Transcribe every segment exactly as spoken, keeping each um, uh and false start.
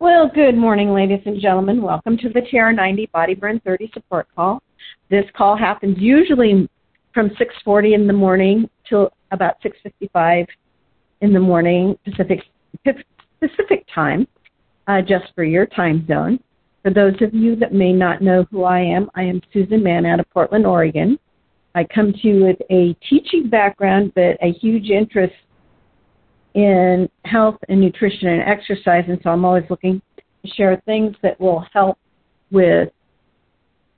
Well, good morning, ladies and gentlemen. Welcome to the T R ninety Body Burn thirty support call. This call happens usually from six forty in the morning till about six fifty-five in the morning Pacific, Pacific time, uh, just for your time zone. For those of you that may not know who I am, I am Susan Mann out of Portland, Oregon. I come to you with a teaching background, but a huge interest in health and nutrition and exercise, and so I'm always looking to share things that will help with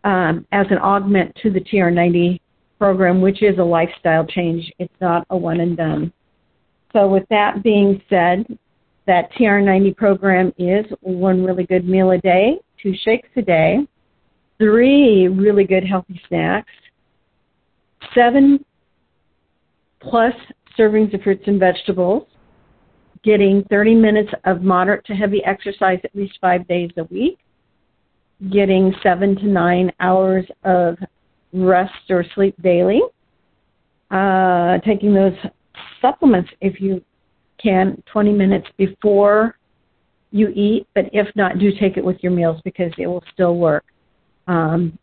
um, as an augment to the T R ninety program, which is a lifestyle change. It's not a one and done. So with that being said, that T R ninety program is one really good meal a day, two shakes a day, three really good healthy snacks, seven plus servings of fruits and vegetables, getting thirty minutes of moderate to heavy exercise at least five days a week, getting seven to nine hours of rest or sleep daily, uh, taking those supplements if you can twenty minutes before you eat, but if not, do take it with your meals because it will still work. Um,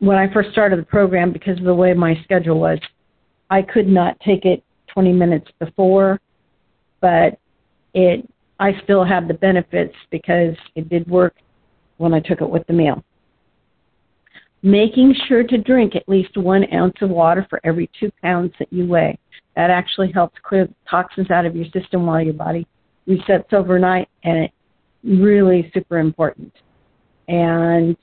when I first started the program, because of the way my schedule was, I could not take it twenty minutes before, but it I still had the benefits because it did work when I took it with the meal. Making sure to drink at least one ounce of water for every two pounds that you weigh. That actually helps clear the toxins out of your system while your body resets overnight, and it's really super important. And,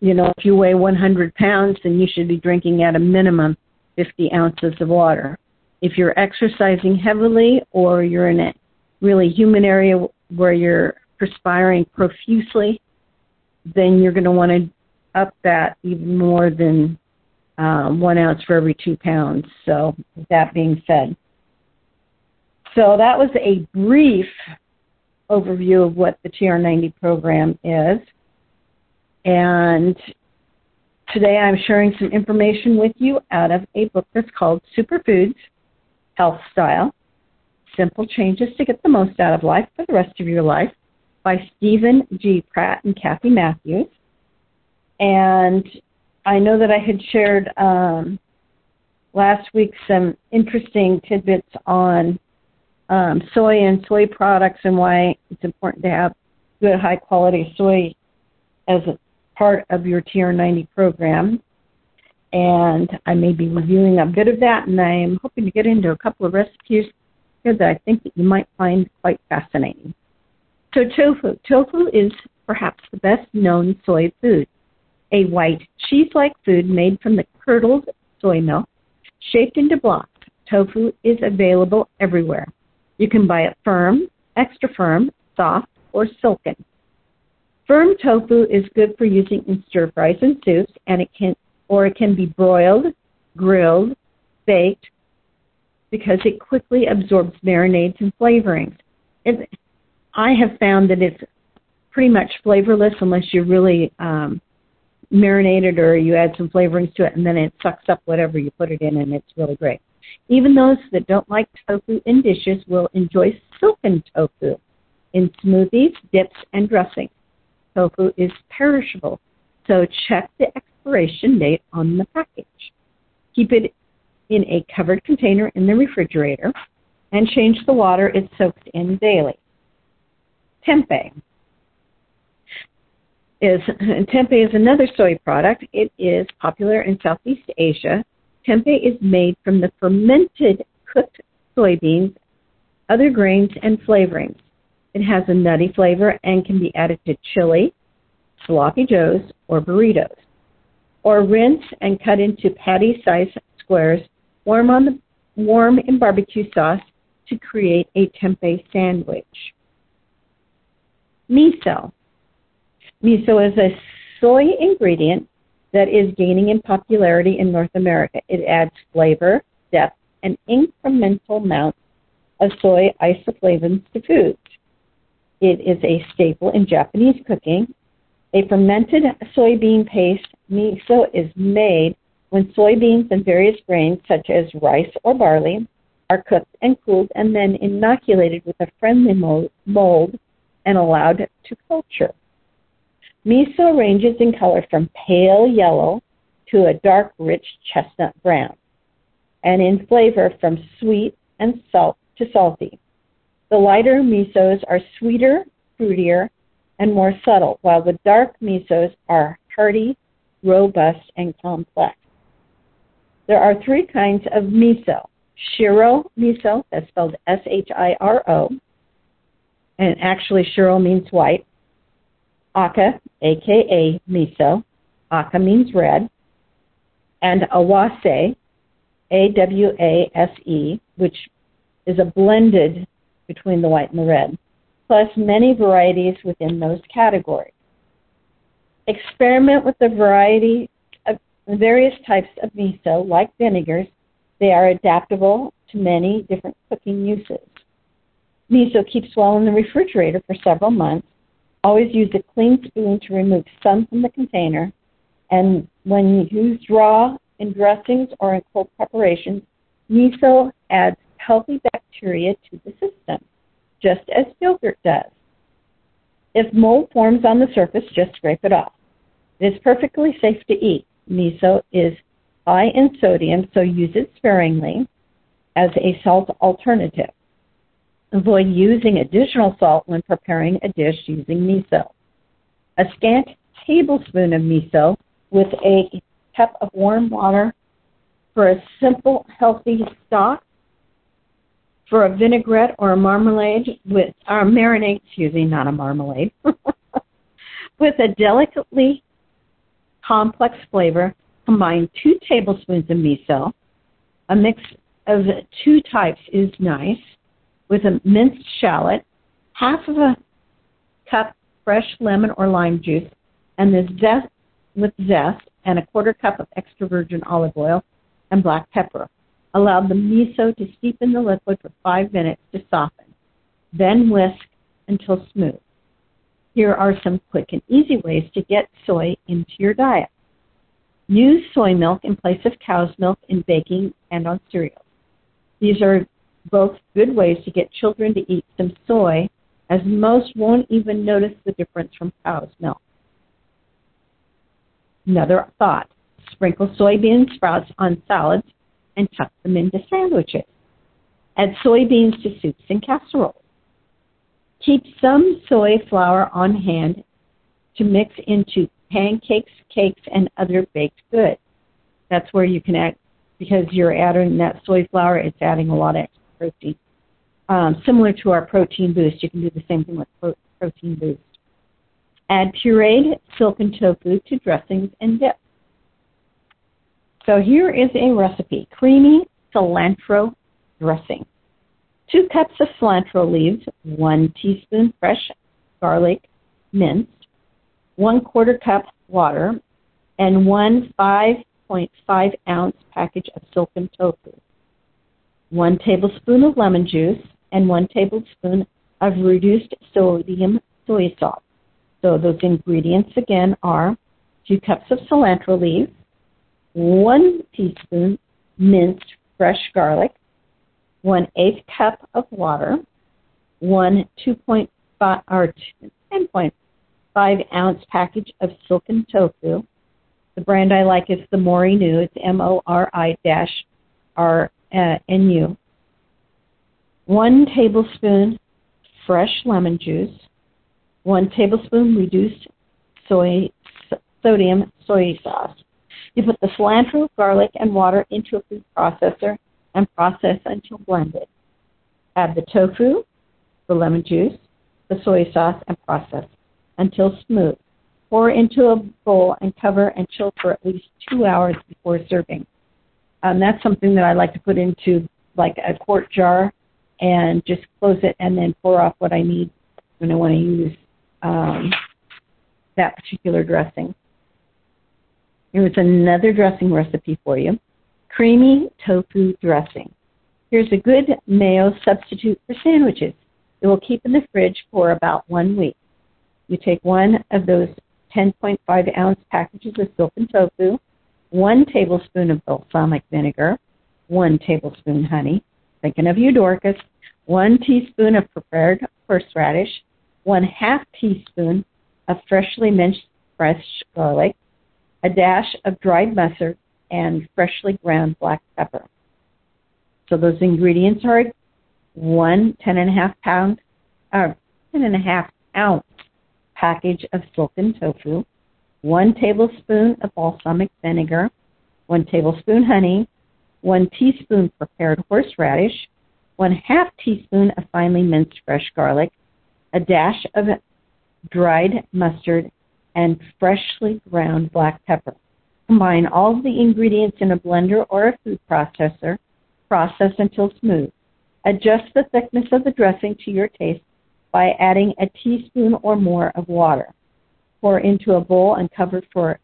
you know, if you weigh one hundred pounds, then you should be drinking at a minimum fifty ounces of water. If you're exercising heavily or you're in a really humid area where you're perspiring profusely, then you're going to want to up that even more than um, one ounce for every two pounds. So with that being said, so that was a brief overview of what the T R ninety program is. And today I'm sharing some information with you out of a book that's called Superfoods, Health Style, Simple Changes to Get the Most Out of Life for the Rest of Your Life by Stephen G. Pratt and Kathy Matthews. And I know that I had shared um, last week some interesting tidbits on um, soy and soy products and why it's important to have good, high-quality soy as a part of your T R ninety program. And I may be reviewing a bit of that, and I am hoping to get into a couple of recipes here that I think that you might find quite fascinating. So tofu. Tofu is perhaps the best-known soy food. A white cheese-like food made from the curdled soy milk, shaped into blocks. Tofu is available everywhere. You can buy it firm, extra firm, soft, or silken. Firm tofu is good for using in stir-fries and soups, and it can, or it can be broiled, grilled, baked, because it quickly absorbs marinades and flavorings. It, I have found that it's pretty much flavorless unless you really um, marinated or you add some flavorings to it, and then it sucks up whatever you put it in, and it's really great. Even those that don't like tofu in dishes will enjoy silken tofu in smoothies, dips, and dressings. Tofu is perishable, so check the expiration date on the package. Keep it in a covered container in the refrigerator and change the water it soaked in daily. Tempeh. Is, tempeh is another soy product. It is popular in Southeast Asia. Tempeh is made from the fermented cooked soybeans, other grains, and flavorings. It has a nutty flavor and can be added to chili, sloppy joes, or burritos. Or rinse and cut into patty-sized squares, warm on the warm in barbecue sauce to create a tempeh sandwich. Miso. Miso is a soy ingredient that is gaining in popularity in North America. It adds flavor, depth, and incremental amounts of soy isoflavones to foods. It is a staple in Japanese cooking. A fermented soybean paste, miso, is made when soybeans and various grains such as rice or barley are cooked and cooled and then inoculated with a friendly mold and allowed to culture. Miso ranges in color from pale yellow to a dark, rich chestnut brown, and in flavor from sweet and salt to salty. The lighter misos are sweeter, fruitier, and more subtle, while the dark misos are hearty, robust, and complex. There are three kinds of miso. Shiro miso, that's spelled S H I R O, and actually shiro means white. Aka, A K A miso, aka means red, and awase, A W A S E, which is a blended between the white and the red, plus many varieties within those categories. Experiment with the variety of various types of miso. Like vinegars, they are adaptable to many different cooking uses. Miso keeps well in the refrigerator for several months. Always use a clean spoon to remove some from the container, and when used raw in dressings or in cold preparations, miso adds healthy bacteria to the system, just as yogurt does. If mold forms on the surface, just scrape it off. It is perfectly safe to eat. Miso is high in sodium, so use it sparingly as a salt alternative. Avoid using additional salt when preparing a dish using miso. A scant tablespoon of miso with a cup of warm water for a simple, healthy stock, for a vinaigrette or a marmalade with our marinade, excuse me, not a marmalade, with a delicately complex flavor, combine two tablespoons of miso. A mix of two types is nice, with a minced shallot, half of a cup fresh lemon or lime juice, and the zest with zest, and a quarter cup of extra virgin olive oil and black pepper. Allow the miso to steep in the liquid for five minutes to soften. Then whisk until smooth. Here are some quick and easy ways to get soy into your diet. Use soy milk in place of cow's milk in baking and on cereals. These are both good ways to get children to eat some soy, as most won't even notice the difference from cow's milk. Another thought, sprinkle soybean sprouts on salads and tuck them into sandwiches. Add soybeans to soups and casseroles. Keep some soy flour on hand to mix into pancakes, cakes, and other baked goods. That's where you can add, because you're adding that soy flour, it's adding a lot of extra protein. Um, similar to our protein boost, you can do the same thing with pro- protein boost. Add pureed silken tofu to dressings and dips. So here is a recipe, creamy cilantro dressing. Two cups of cilantro leaves, one teaspoon fresh garlic minced, one quarter cup water, and one five point five ounce package of silken tofu. One tablespoon of lemon juice and one tablespoon of reduced sodium soy sauce. So those ingredients again are two cups of cilantro leaves, one teaspoon minced fresh garlic, one eighth cup of water, one two point five or ten point five ounce package of silken tofu. The brand I like is the Mori Nu. It's M O R I R N U. One tablespoon fresh lemon juice, one tablespoon reduced soy sodium soy sauce. You put the cilantro, garlic, and water into a food processor and process until blended. Add the tofu, the lemon juice, the soy sauce, and process until smooth. Pour into a bowl and cover and chill for at least two hours before serving. Um, that's something that I like to put into like a quart jar and just close it and then pour off what I need when I want to use um, that particular dressing. Here's another dressing recipe for you. Creamy tofu dressing. Here's a good mayo substitute for sandwiches. It will keep in the fridge for about one week. You take one of those ten point five ounce packages of silken tofu, one tablespoon of balsamic vinegar, one tablespoon honey, thinking of you, Dorcas, one teaspoon of prepared horseradish, one half teaspoon of freshly minced fresh garlic, a dash of dried mustard, and freshly ground black pepper. So those ingredients are one ten and a half pound, or ten and a half ounce package of silken tofu, one tablespoon of balsamic vinegar, one tablespoon honey, one teaspoon prepared horseradish, one half teaspoon of finely minced fresh garlic, a dash of dried mustard, and freshly ground black pepper. Combine all of the ingredients in a blender or a food processor. Process until smooth. Adjust the thickness of the dressing to your taste by adding a teaspoon or more of water. Pour into a bowl and cover for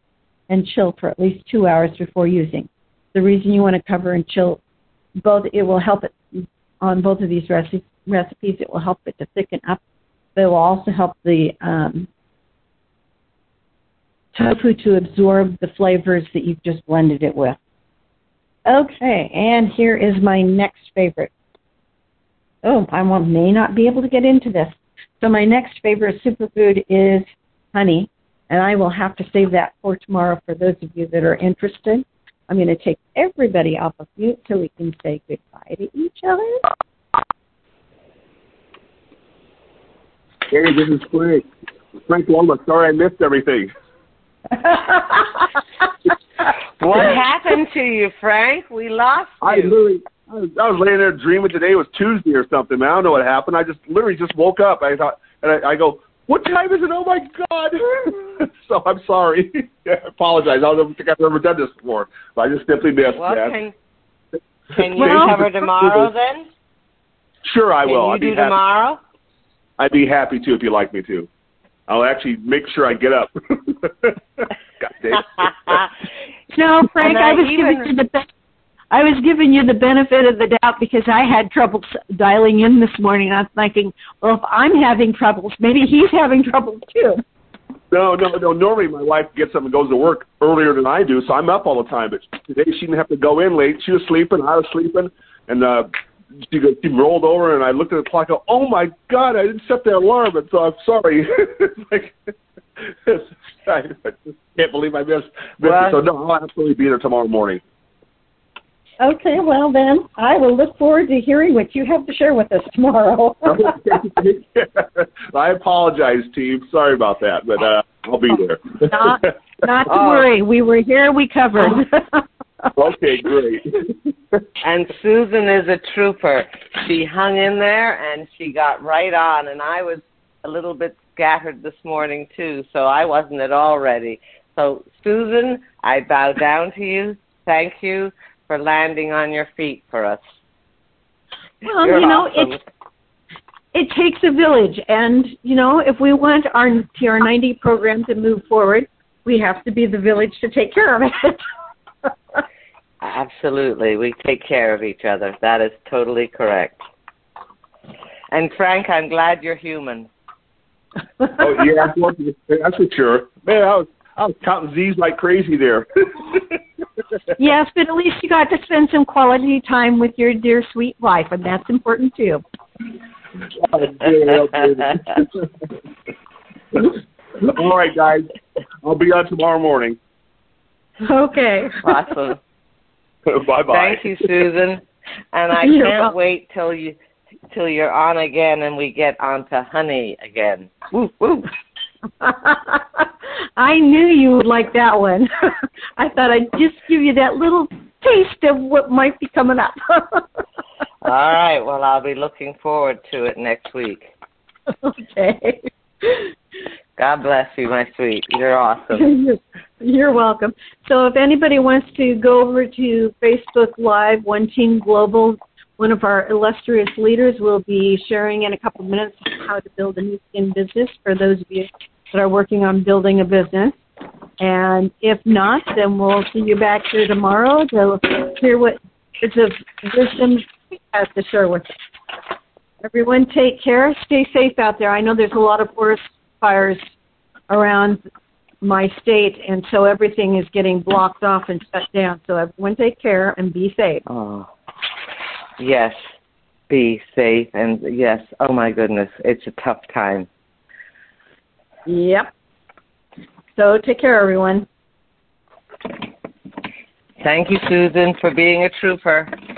and chill for at least two hours before using. The reason you want to cover and chill, both it will help it, on both of these recipes, recipes, it will help it to thicken up, but it will also help the um, tofu to absorb the flavors that you've just blended it with. Okay, and here is my next favorite. Oh, I may not be able to get into this. So my next favorite superfood is honey, and I will have to save that for tomorrow for those of you that are interested. I'm going to take everybody off of mute so we can say goodbye to each other. Hey, this is quick. Frank Loma, sorry I missed everything. What happened to you, Frank? We lost you. I literally, I was, I was laying there dreaming today was Tuesday or something. I don't know what happened. I just literally just woke up. I thought, and I, I go, what time is it? Oh, my God. So I'm sorry. I apologize. I don't think I've ever done this before. But I just simply missed well, that. Can, can you well, cover tomorrow then? Sure, I can will. You I'd do be tomorrow? Happy. I'd be happy to if you like me to. I'll actually make sure I get up. God damn. No, Frank, I, I was even... giving you the best. I was giving you the benefit of the doubt because I had trouble dialing in this morning. I'm thinking, well, if I'm having troubles, maybe he's having trouble too. No, no, no. Normally my wife gets up and goes to work earlier than I do, so I'm up all the time. But today she didn't have to go in late. She was sleeping. I was sleeping. And uh, she, she rolled over, and I looked at the clock and go, oh, my God, I didn't set the alarm. And so I'm sorry. It's like... I can't believe I missed, missed it. So, no, I'll absolutely be there tomorrow morning. Okay, well, then, I will look forward to hearing what you have to share with us tomorrow. I apologize, team. Sorry about that, but uh, I'll be there. Not, not to worry. We were here. We covered. Okay, great. And Susan is a trooper. She hung in there, and she got right on, and I was a little bit scattered this morning, too, so I wasn't at all ready. So, Susan, I bow down to you. Thank you for landing on your feet for us. Well, You're you know, awesome. it, it takes a village. And, you know, if we want our T R ninety program to move forward, we have to be the village to take care of it. Absolutely. We take care of each other. That is totally correct. And, Frank, I'm glad you're human. Oh, yeah, that's for sure. Man, I was, I was counting Z's like crazy there. Yes, but at least you got to spend some quality time with your dear, sweet wife, and that's important, too. Oh, dear, oh, dear. All right, guys. I'll be on tomorrow morning. Okay. Awesome. Bye-bye. Thank you, Susan. And I You're can't welcome. wait till you... till you're on again and we get onto honey again. Woo, woo. I knew you would like that one. I thought I'd just give you that little taste of what might be coming up. All right. Well, I'll be looking forward to it next week. Okay. God bless you, my sweet. You're awesome. You're, you're welcome. So if anybody wants to go over to Facebook Live, One Team Global, one of our illustrious leaders will be sharing in a couple of minutes how to build a new skin business for those of you that are working on building a business. And if not, then we'll see you back here tomorrow to hear what bits of wisdom we have to share with us. Everyone take care. Stay safe out there. I know there's a lot of forest fires around my state, and so everything is getting blocked off and shut down. So everyone take care and be safe. Oh. Yes, be safe, and yes, oh my goodness, it's a tough time. Yep. So take care, everyone. Thank you, Susan, for being a trooper.